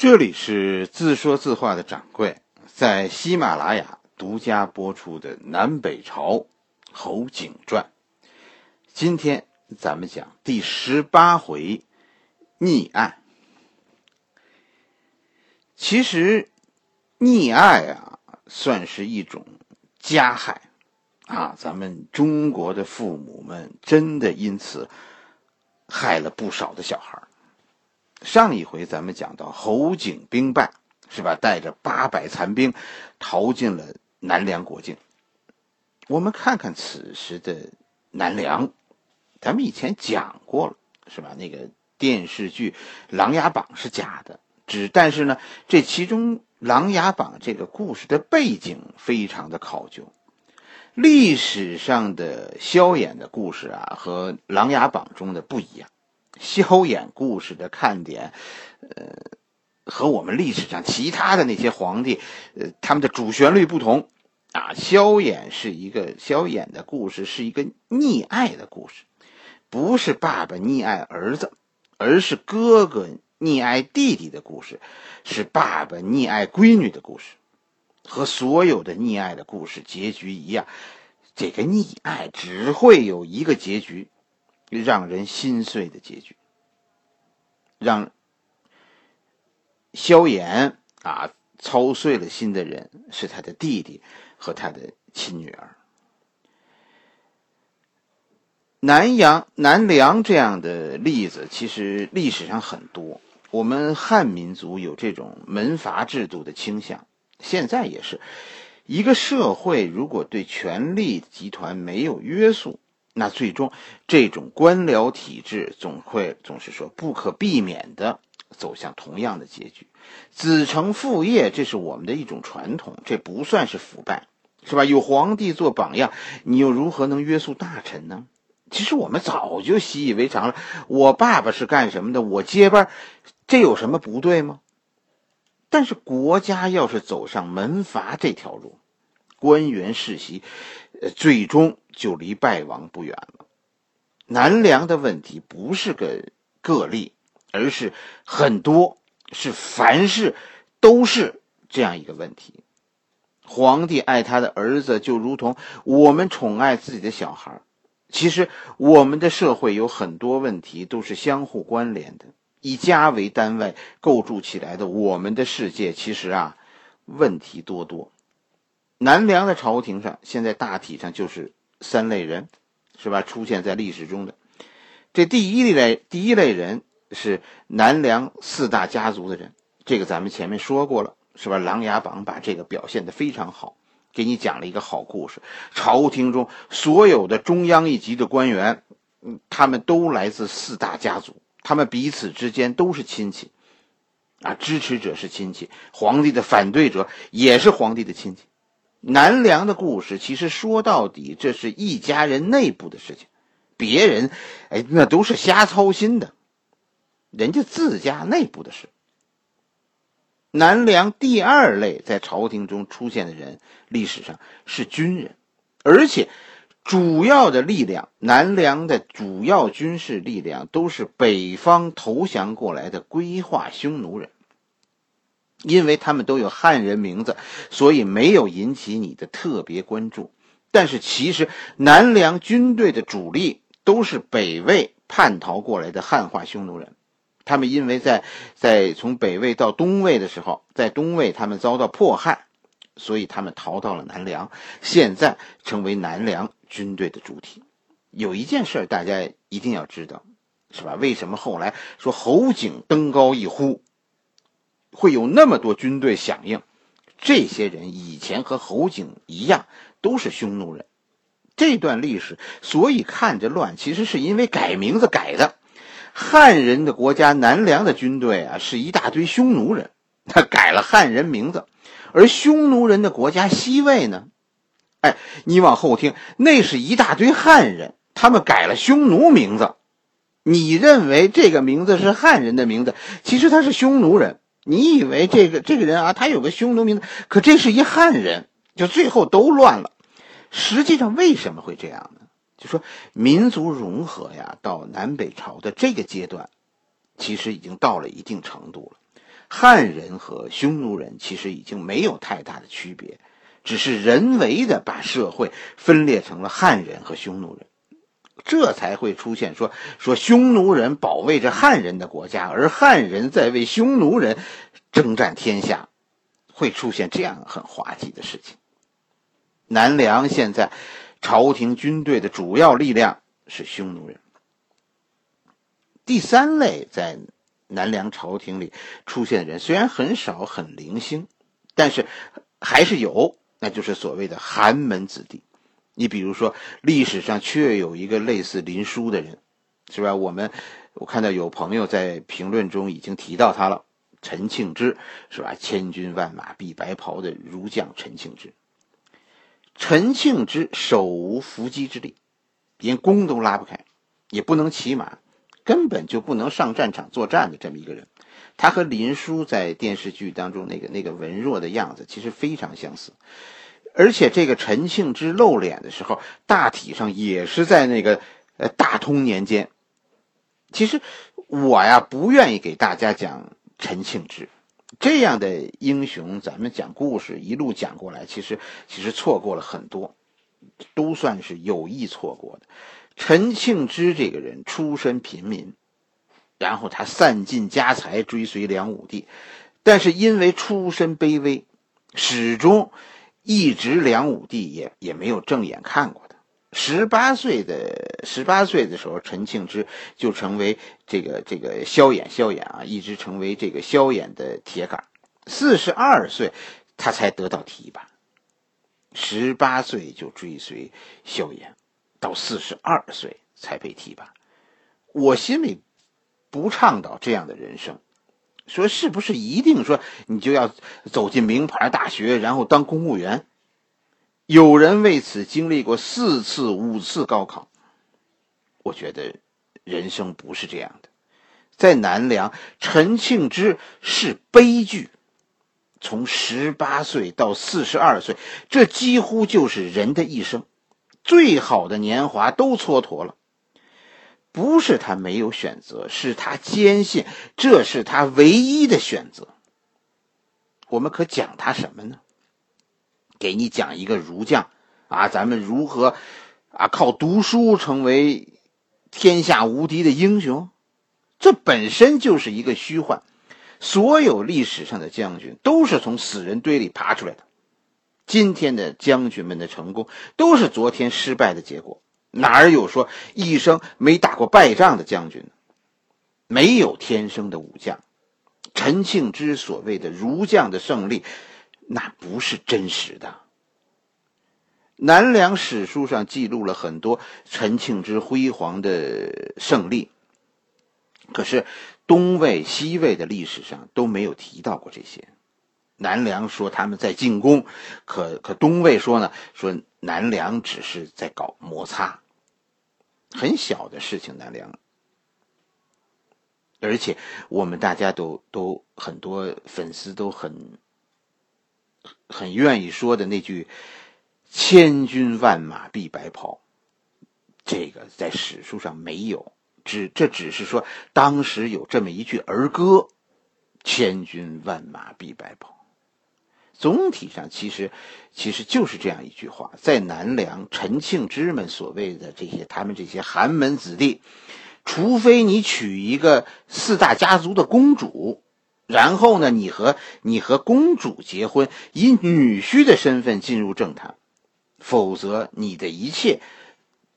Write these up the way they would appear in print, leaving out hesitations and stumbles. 这里是自说自话的掌柜在喜马拉雅独家播出的南北朝侯景传，今天咱们讲第18回溺爱。其实溺爱算是一种加害咱们中国的父母们真的因此害了不少的小孩。上一回咱们讲到侯景兵败，是吧？带着800残兵逃进了南梁国境。我们看看此时的南梁，咱们以前讲过了，是吧？那个电视剧《琅琊榜》是假的，但是呢，这其中《琅琊榜》这个故事的背景非常的考究。历史上的萧衍的故事和《琅琊榜》中的不一样。萧衍故事的看点和我们历史上其他的那些皇帝他们的主旋律不同萧衍的故事是一个溺爱的故事，不是爸爸溺爱儿子，而是哥哥溺爱弟弟的故事，是爸爸溺爱闺女的故事。和所有的溺爱的故事结局一样，这个溺爱只会有一个结局，让人心碎的结局，让萧衍操碎了心的人是他的弟弟和他的亲女儿。南梁这样的例子其实历史上很多，我们汉民族有这种门阀制度的倾向，现在也是。一个社会如果对权力集团没有约束，那最终这种官僚体制总是不可避免的走向同样的结局。子承父业，这是我们的一种传统，这不算是腐败，是吧？有皇帝做榜样，你又如何能约束大臣呢？其实我们早就习以为常了，我爸爸是干什么的，我接班，这有什么不对吗？但是国家要是走上门阀这条路，官员世袭最终就离败亡不远了。南梁的问题不是个例，而是很多，是凡事都是这样一个问题。皇帝爱他的儿子就如同我们宠爱自己的小孩，其实我们的社会有很多问题都是相互关联的，以家为单位构筑起来的我们的世界，其实问题多多。南梁的朝廷上现在大体上就是3类人，是吧？出现在历史中的这第一类人是南梁四大家族的人，这个咱们前面说过了，是吧？《琅琊榜》把这个表现得非常好，给你讲了一个好故事。朝廷中所有的中央一级的官员他们都来自四大家族，他们彼此之间都是亲戚支持者是亲戚，皇帝的反对者也是皇帝的亲戚。南梁的故事其实说到底这是一家人内部的事情，别人那都是瞎操心的，人家自家内部的事。南梁第二类在朝廷中出现的人历史上是军人，而且主要的力量，南梁的主要军事力量都是北方投降过来的归化匈奴人。因为他们都有汉人名字，所以没有引起你的特别关注。但是其实南梁军队的主力都是北魏叛逃过来的汉化匈奴人。他们因为在从北魏到东魏的时候，在东魏他们遭到迫害，所以他们逃到了南梁，现在成为南梁军队的主体。有一件事大家一定要知道，是吧？为什么后来说侯景登高一呼会有那么多军队响应？这些人以前和侯景一样都是匈奴人。这段历史所以看着乱，其实是因为改名字改的。汉人的国家南梁的军队是一大堆匈奴人，他改了汉人名字。而匈奴人的国家西魏呢，你往后听，那是一大堆汉人，他们改了匈奴名字。你认为这个名字是汉人的名字，其实他是匈奴人。你以为这个人他有个匈奴名字，可这是一汉人，就最后都乱了。实际上为什么会这样呢？就说民族融合到南北朝的这个阶段，其实已经到了一定程度了。汉人和匈奴人其实已经没有太大的区别，只是人为的把社会分裂成了汉人和匈奴人，这才会出现说匈奴人保卫着汉人的国家，而汉人在为匈奴人征战天下，会出现这样很滑稽的事情。南梁现在朝廷军队的主要力量是匈奴人。第三类在南梁朝廷里出现的人虽然很少很零星，但是还是有，那就是所谓的寒门子弟。你比如说历史上确有一个类似林殊的人，是吧？我看到有朋友在评论中已经提到他了，陈庆之，是吧？千军万马必白袍的儒将陈庆之。陈庆之手无缚鸡之力，连弓都拉不开，也不能骑马，根本就不能上战场作战的这么一个人。他和林殊在电视剧当中那个文弱的样子其实非常相似。而且这个陈庆之露脸的时候，大体上也是在大通年间。其实我呀不愿意给大家讲陈庆之这样的英雄，咱们讲故事一路讲过来，其实错过了很多，都算是有意错过的。陈庆之这个人出身平民，然后他散尽家财追随梁武帝，但是因为出身卑微，始终一直梁武帝也没有正眼看过他。18岁的时候，陈庆之就成为这个萧衍啊，一直成为这个萧衍的铁杆。42岁他才得到提拔，18岁就追随萧衍，到42岁才被提拔。我心里不倡导这样的人生，说是不是一定说你就要走进名牌大学，然后当公务员？有人为此经历过4次、5次高考。我觉得人生不是这样的。在南梁，陈庆之是悲剧，从18岁到42岁，这几乎就是人的一生，最好的年华都蹉跎了。不是他没有选择，是他坚信这是他唯一的选择。我们可讲他什么呢？给你讲一个儒将啊，咱们如何啊靠读书成为天下无敌的英雄，这本身就是一个虚幻。所有历史上的将军都是从死人堆里爬出来的，今天的将军们的成功都是昨天失败的结果。哪有说一生没打过败仗的将军呢？没有天生的武将。陈庆之所谓的儒将的胜利，那不是真实的。南梁史书上记录了很多陈庆之辉煌的胜利，可是东魏、西魏的历史上都没有提到过这些。南梁说他们在进攻，可东魏说南梁只是在搞摩擦，很小的事情南梁。而且我们大家都很多粉丝都很愿意说的那句千军万马必白袍，这个在史书上没有，这只是说当时有这么一句儿歌，千军万马必白袍。总体上其实就是这样一句话。在南梁，陈庆之们所谓的他们这些寒门子弟，除非你娶一个4大家族的公主，然后呢你和公主结婚，以女婿的身份进入政坛，否则你的一切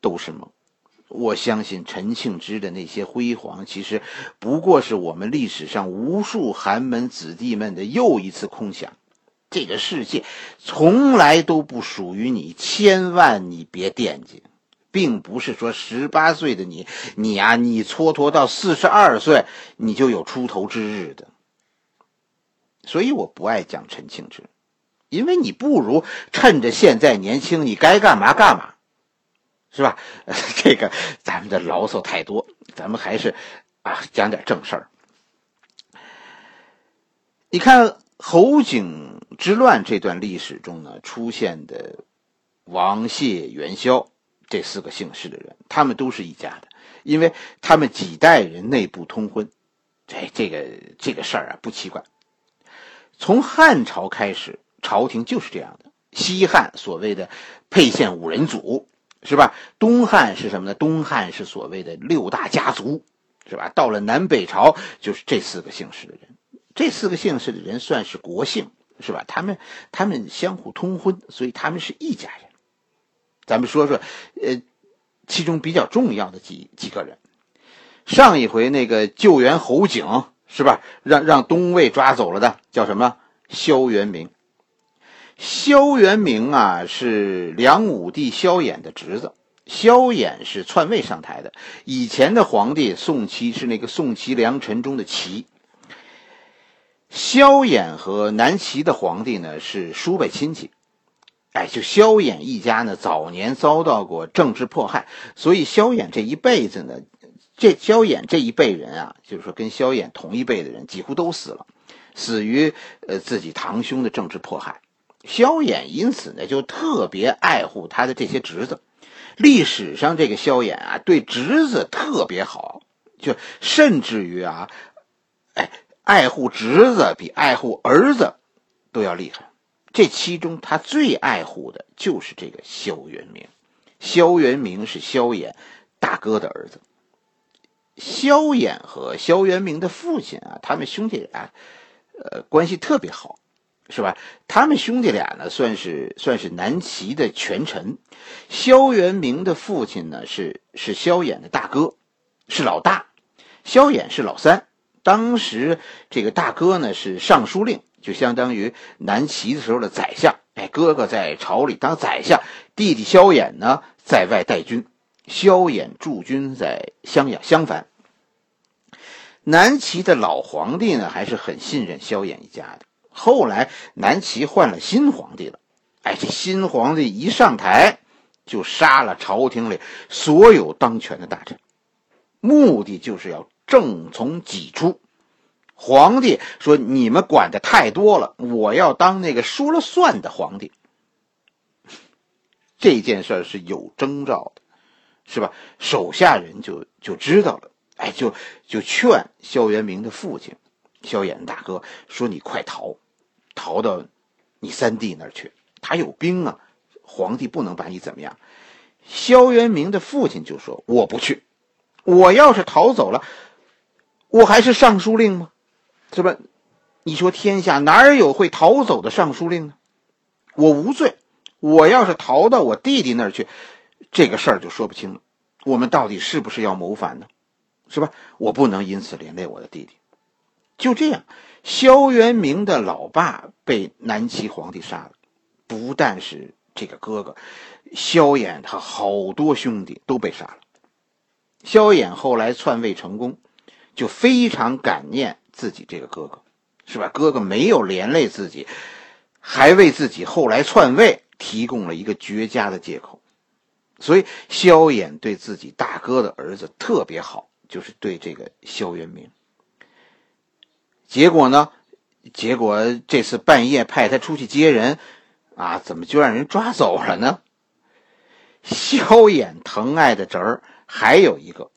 都是梦。我相信陈庆之的那些辉煌，其实不过是我们历史上无数寒门子弟们的又一次空想。这个世界从来都不属于你，千万你别惦记。并不是说18岁的你蹉跎到42岁你就有出头之日的。所以我不爱讲陈庆之，因为你不如趁着现在年轻，你该干嘛干嘛，是吧？这个咱们的牢骚太多，咱们还是讲点正事儿。你看侯景之乱这段历史中呢，出现的王谢元萧这4个姓氏的人，他们都是一家的，因为他们几代人内部通婚，这个事儿不奇怪。从汉朝开始，朝廷就是这样的。西汉所谓的沛县五人组，是吧？东汉是什么呢？东汉是所谓的六大家族，是吧？到了南北朝，就是这四个姓氏的人，这四个姓氏的人算是国姓，是吧？他们相互通婚，所以他们是一家人。咱们说说，其中比较重要的几个人。上一回那个救援侯景，是吧？让东魏抓走了的叫什么？萧元明。萧元明啊，是梁武帝萧衍的侄子。萧衍是篡位上台的，以前的皇帝宋祁是那个宋祁梁陈中的祁。萧衍和南齐的皇帝呢是叔辈亲戚。哎，就萧衍一家呢，早年遭到过政治迫害，所以萧衍这一辈子呢，萧衍这一辈人啊，就是说跟萧衍同一辈的人几乎都死了，死于自己堂兄的政治迫害。萧衍因此呢就特别爱护他的这些侄子。历史上这个萧衍啊，对侄子特别好，就甚至于啊，爱护侄子比爱护儿子都要厉害。这其中他最爱护的就是这个萧元明。萧元明是萧衍大哥的儿子。萧衍和萧元明的父亲啊，他们兄弟俩关系特别好，是吧？他们兄弟俩呢算是南齐的权臣。萧元明的父亲呢是萧衍的大哥，是老大，萧衍是老三。当时这个大哥呢是尚书令，就相当于南齐的时候的宰相。哎，哥哥在朝里当宰相，弟弟萧衍呢在外带军。萧衍驻军在襄阳襄樊。南齐的老皇帝呢还是很信任萧衍一家的。后来南齐换了新皇帝了，哎，这新皇帝一上台就杀了朝廷里所有当权的大臣，目的就是要正从己出。皇帝说，你们管的太多了，我要当那个说了算的皇帝。这件事是有征兆的，是吧？手下人就知道了，哎，就劝萧元明的父亲萧衍大哥说，你快逃到你三弟那儿去，他有兵啊，皇帝不能把你怎么样。萧元明的父亲就说，我不去，我要是逃走了，我还是尚书令吗？是吧？你说天下哪有会逃走的尚书令呢？我无罪，我要是逃到我弟弟那儿去，这个事儿就说不清了，我们到底是不是要谋反呢？是吧？我不能因此连累我的弟弟。就这样，萧元明的老爸被南齐皇帝杀了，不但是这个哥哥，萧衍他好多兄弟都被杀了。萧衍后来篡位成功，就非常感念自己这个哥哥，是吧？哥哥没有连累自己，还为自己后来篡位提供了一个绝佳的借口。所以萧衍对自己大哥的儿子特别好，就是对这个萧元明。结果这次半夜派他出去接人啊，怎么就让人抓走了呢？萧衍疼爱的侄儿还有一个，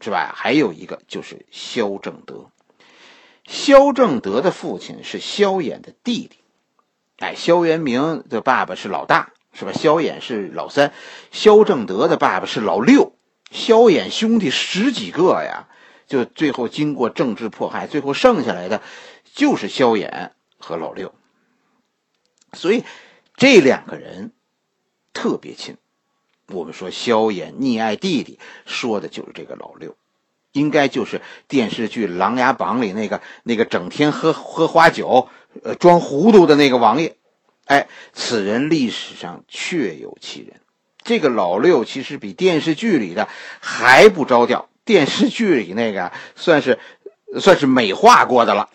是吧？还有一个就是萧正德。萧正德的父亲是萧衍的弟弟。哎，萧元明的爸爸是老大，是吧？萧衍是老三。萧正德的爸爸是老六。萧衍兄弟十几个呀，就最后经过政治迫害，最后剩下来的就是萧衍和老六。所以这两个人特别亲。我们说萧衍溺爱弟弟，说的就是这个老六，应该就是电视剧《琅琊榜》里那个整天喝花酒、装糊涂的那个王爷。哎，此人历史上确有其人。这个老六其实比电视剧里的还不着调。电视剧里那个算是美化过的了。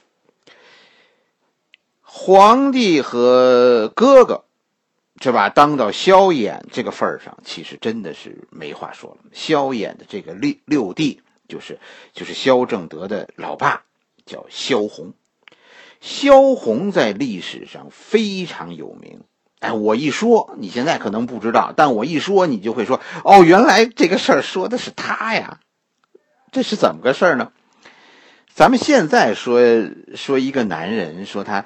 皇帝和哥哥，是吧？当到萧衍这个份儿上，其实真的是没话说了。萧衍的这个六弟就是萧正德的老爸，叫萧红。萧红在历史上非常有名。哎，我一说你现在可能不知道，但我一说你就会说，哦，原来这个事儿说的是他呀。这是怎么个事儿呢？咱们现在说一个男人，说他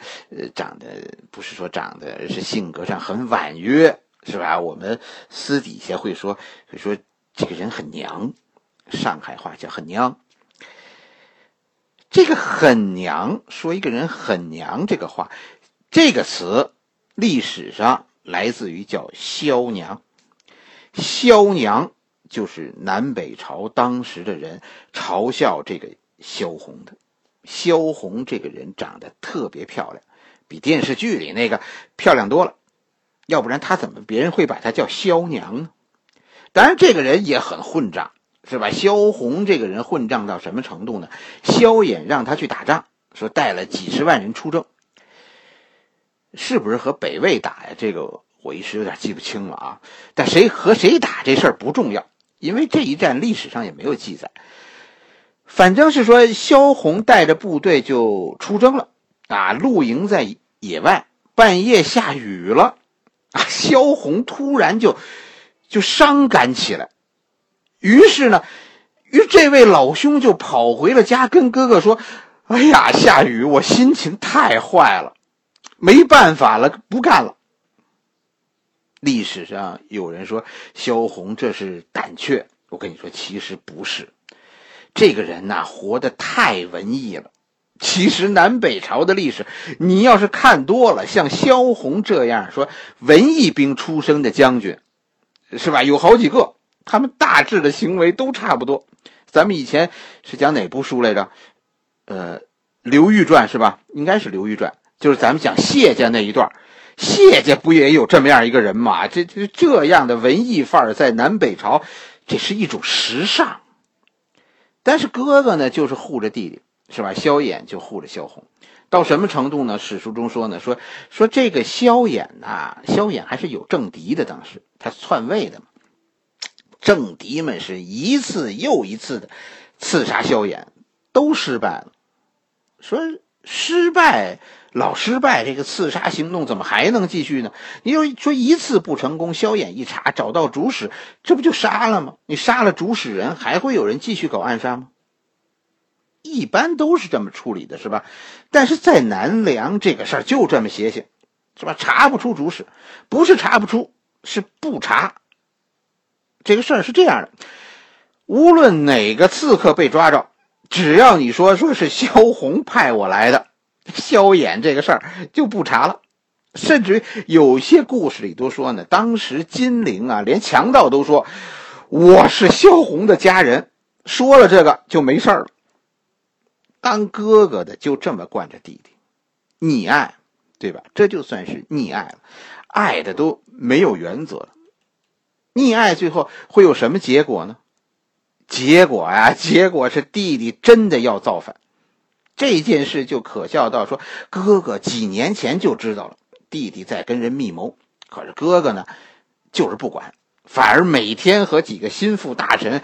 长得不是说长得，而是性格上很婉约，是吧？我们私底下会说这个人很娘，上海话叫很娘。这个很娘，说一个人很娘这个话，这个词历史上来自于叫萧娘。萧娘就是南北朝当时的人嘲笑这个萧红的。萧红这个人长得特别漂亮，比电视剧里那个漂亮多了，要不然他怎么别人会把她叫萧娘呢？当然这个人也很混账，是吧？萧红这个人混账到什么程度呢？萧衍让他去打仗，说带了几十万人出征，是不是和北魏打呀？这个我一时有点记不清了啊。但谁和谁打这事儿不重要，因为这一战历史上也没有记载。反正是说萧红带着部队就出征了啊，露营在野外，半夜下雨了啊，萧红突然就伤感起来。于是呢，这位老兄就跑回了家，跟哥哥说：“哎呀，下雨，我心情太坏了，没办法了，不干了。”历史上有人说萧红这是胆怯，我跟你说，其实不是。这个人呐，活得太文艺了。其实南北朝的历史，你要是看多了，像萧红这样说文艺兵出身的将军，是吧？有好几个，他们大致的行为都差不多。咱们以前是讲哪部书来着？刘裕传是吧？应该是刘裕传，就是咱们讲谢家那一段。谢家不也有这么样一个人吗？这样的文艺范儿在南北朝，这是一种时尚。但是哥哥呢，就是护着弟弟，是吧？萧衍就护着萧红，到什么程度呢？史书中说呢，说这个萧衍啊，萧衍还是有政敌的，当时他篡位的嘛，政敌们是一次又一次的刺杀萧衍，都失败了。说失败老失败，这个刺杀行动怎么还能继续呢？你就说一次不成功，萧衍一查找到主使，这不就杀了吗？你杀了主使人，还会有人继续搞暗杀吗？一般都是这么处理的，是吧？但是在南梁这个事儿就这么邪性，是吧？查不出主使，不是查不出，是不查。这个事儿是这样的，无论哪个刺客被抓着，只要你说是萧红派我来的，萧衍这个事儿就不查了。甚至有些故事里都说呢，当时金陵啊，连强盗都说我是萧红的家人，说了这个就没事了。当哥哥的就这么惯着弟弟，溺爱，对吧？这就算是溺爱了，爱的都没有原则了。溺爱最后会有什么结果呢？结果是弟弟真的要造反。这件事就可笑到说，哥哥几年前就知道了弟弟在跟人密谋，可是哥哥呢就是不管，反而每天和几个心腹大臣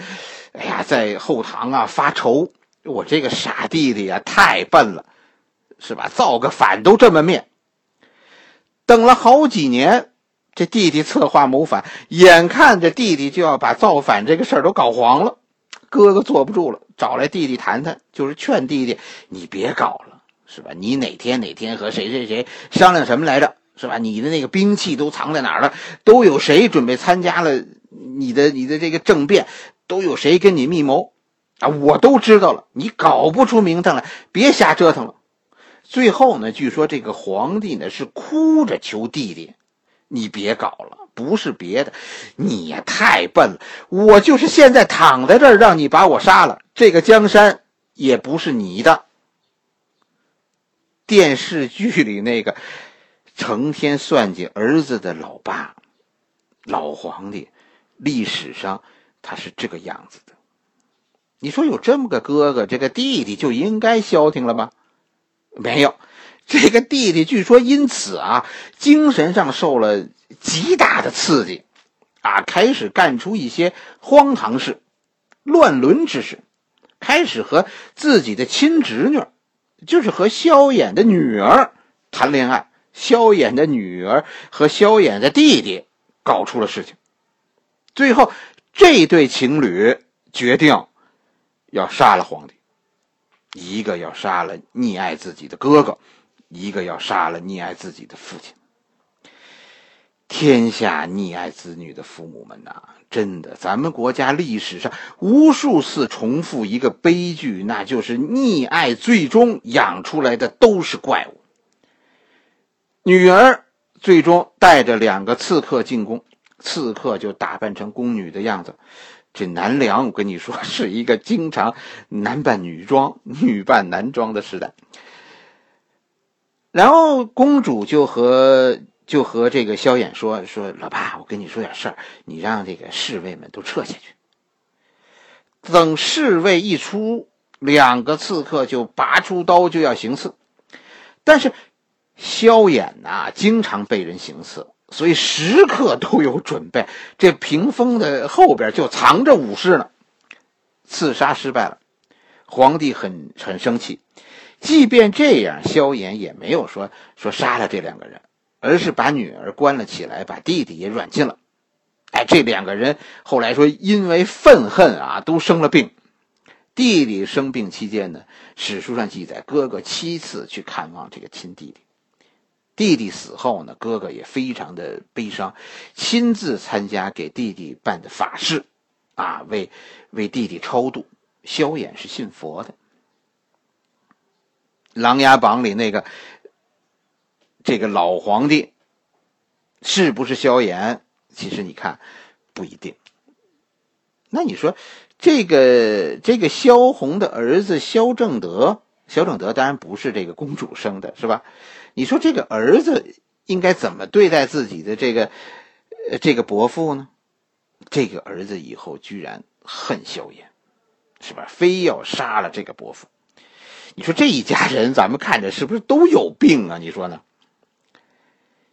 在后堂啊发愁，我这个傻弟弟啊太笨了，是吧？造个反都这么面。等了好几年，这弟弟策划谋反，眼看着弟弟就要把造反这个事儿都搞黄了，哥哥坐不住了，找来弟弟谈谈，就是劝弟弟，你别搞了，是吧？你哪天和谁商量什么来着，是吧？你的那个兵器都藏在哪儿了？都有谁准备参加了你的这个政变？都有谁跟你密谋啊？我都知道了，你搞不出名堂来，别瞎折腾了。最后呢，据说这个皇帝呢是哭着求弟弟，你别搞了，不是别的，你也太笨了，我就是现在躺在这儿让你把我杀了，这个江山也不是你的。电视剧里那个成天算计儿子的老爸，老皇帝，历史上他是这个样子的。你说有这么个哥哥，这个弟弟就应该消停了吧？没有，这个弟弟据说因此啊，精神上受了极大的刺激啊，开始干出一些荒唐事、乱伦之事，开始和自己的亲侄女，就是和萧衍的女儿谈恋爱，萧衍的女儿和萧衍的弟弟搞出了事情。最后这对情侣决定要杀了皇帝。一个要杀了溺爱自己的哥哥，一个要杀了溺爱自己的父亲。天下溺爱子女的父母们呐，真的，咱们国家历史上无数次重复一个悲剧，那就是溺爱最终养出来的都是怪物。女儿最终带着2个刺客进宫，刺客就打扮成宫女的样子。这男良，我跟你说，是一个经常男扮女装、女扮男装的时代。然后公主就和这个萧衍说老爸，我跟你说点事儿，你让这个侍卫们都撤下去。等侍卫一出，2个刺客就拔出刀就要行刺。但是萧衍啊，经常被人行刺，所以时刻都有准备，这屏风的后边就藏着武士呢。刺杀失败了，皇帝很生气。即便这样，萧衍也没有说杀了这2个人，而是把女儿关了起来，把弟弟也软禁了。哎，这2个人后来说因为愤恨啊，都生了病。弟弟生病期间呢，史书上记载哥哥7次去看望这个亲弟弟。弟弟死后呢，哥哥也非常的悲伤，亲自参加给弟弟办的法事啊，为弟弟超度。萧衍是信佛的，琅琊榜里那个这个老皇帝是不是萧衍，其实你看不一定。那你说这个萧红的儿子萧正德当然不是这个公主生的，是吧？你说这个儿子应该怎么对待自己的这个伯父呢？这个儿子以后居然恨萧衍，是吧？非要杀了这个伯父。你说这一家人咱们看着是不是都有病啊？你说呢？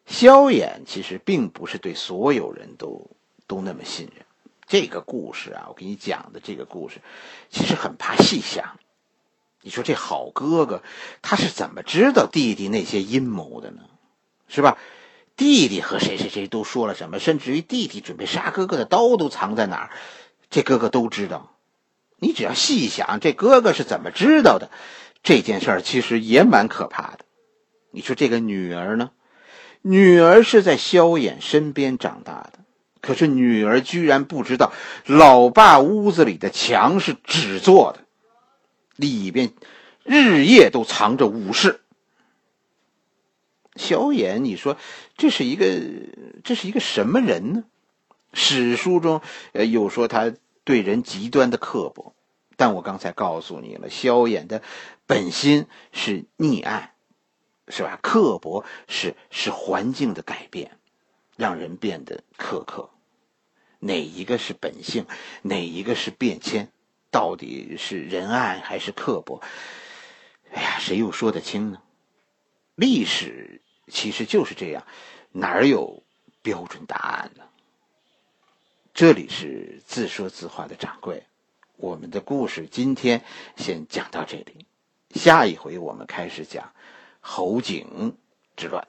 萧衍其实并不是对所有人都那么信任。这个故事啊，我给你讲的这个故事其实很怕细想。你说这好哥哥他是怎么知道弟弟那些阴谋的呢？是吧？弟弟和谁都说了什么，甚至于弟弟准备杀哥哥的刀都藏在哪儿，这哥哥都知道。你只要细想这哥哥是怎么知道的，这件事儿其实也蛮可怕的。你说这个女儿呢？女儿是在萧衍身边长大的，可是女儿居然不知道老爸屋子里的墙是纸做的，里边日夜都藏着武士。萧衍，你说这是一个什么人呢？史书中有说他对人极端的刻薄，但我刚才告诉你了，萧衍的本心是溺爱，是吧？刻薄是环境的改变，让人变得苛刻。哪一个是本性，哪一个是变迁？到底是仁爱还是刻薄？哎呀，谁又说得清呢？历史其实就是这样，哪有标准答案呢？这里是自说自话的掌柜，我们的故事今天先讲到这里，下一回我们开始讲侯景之乱。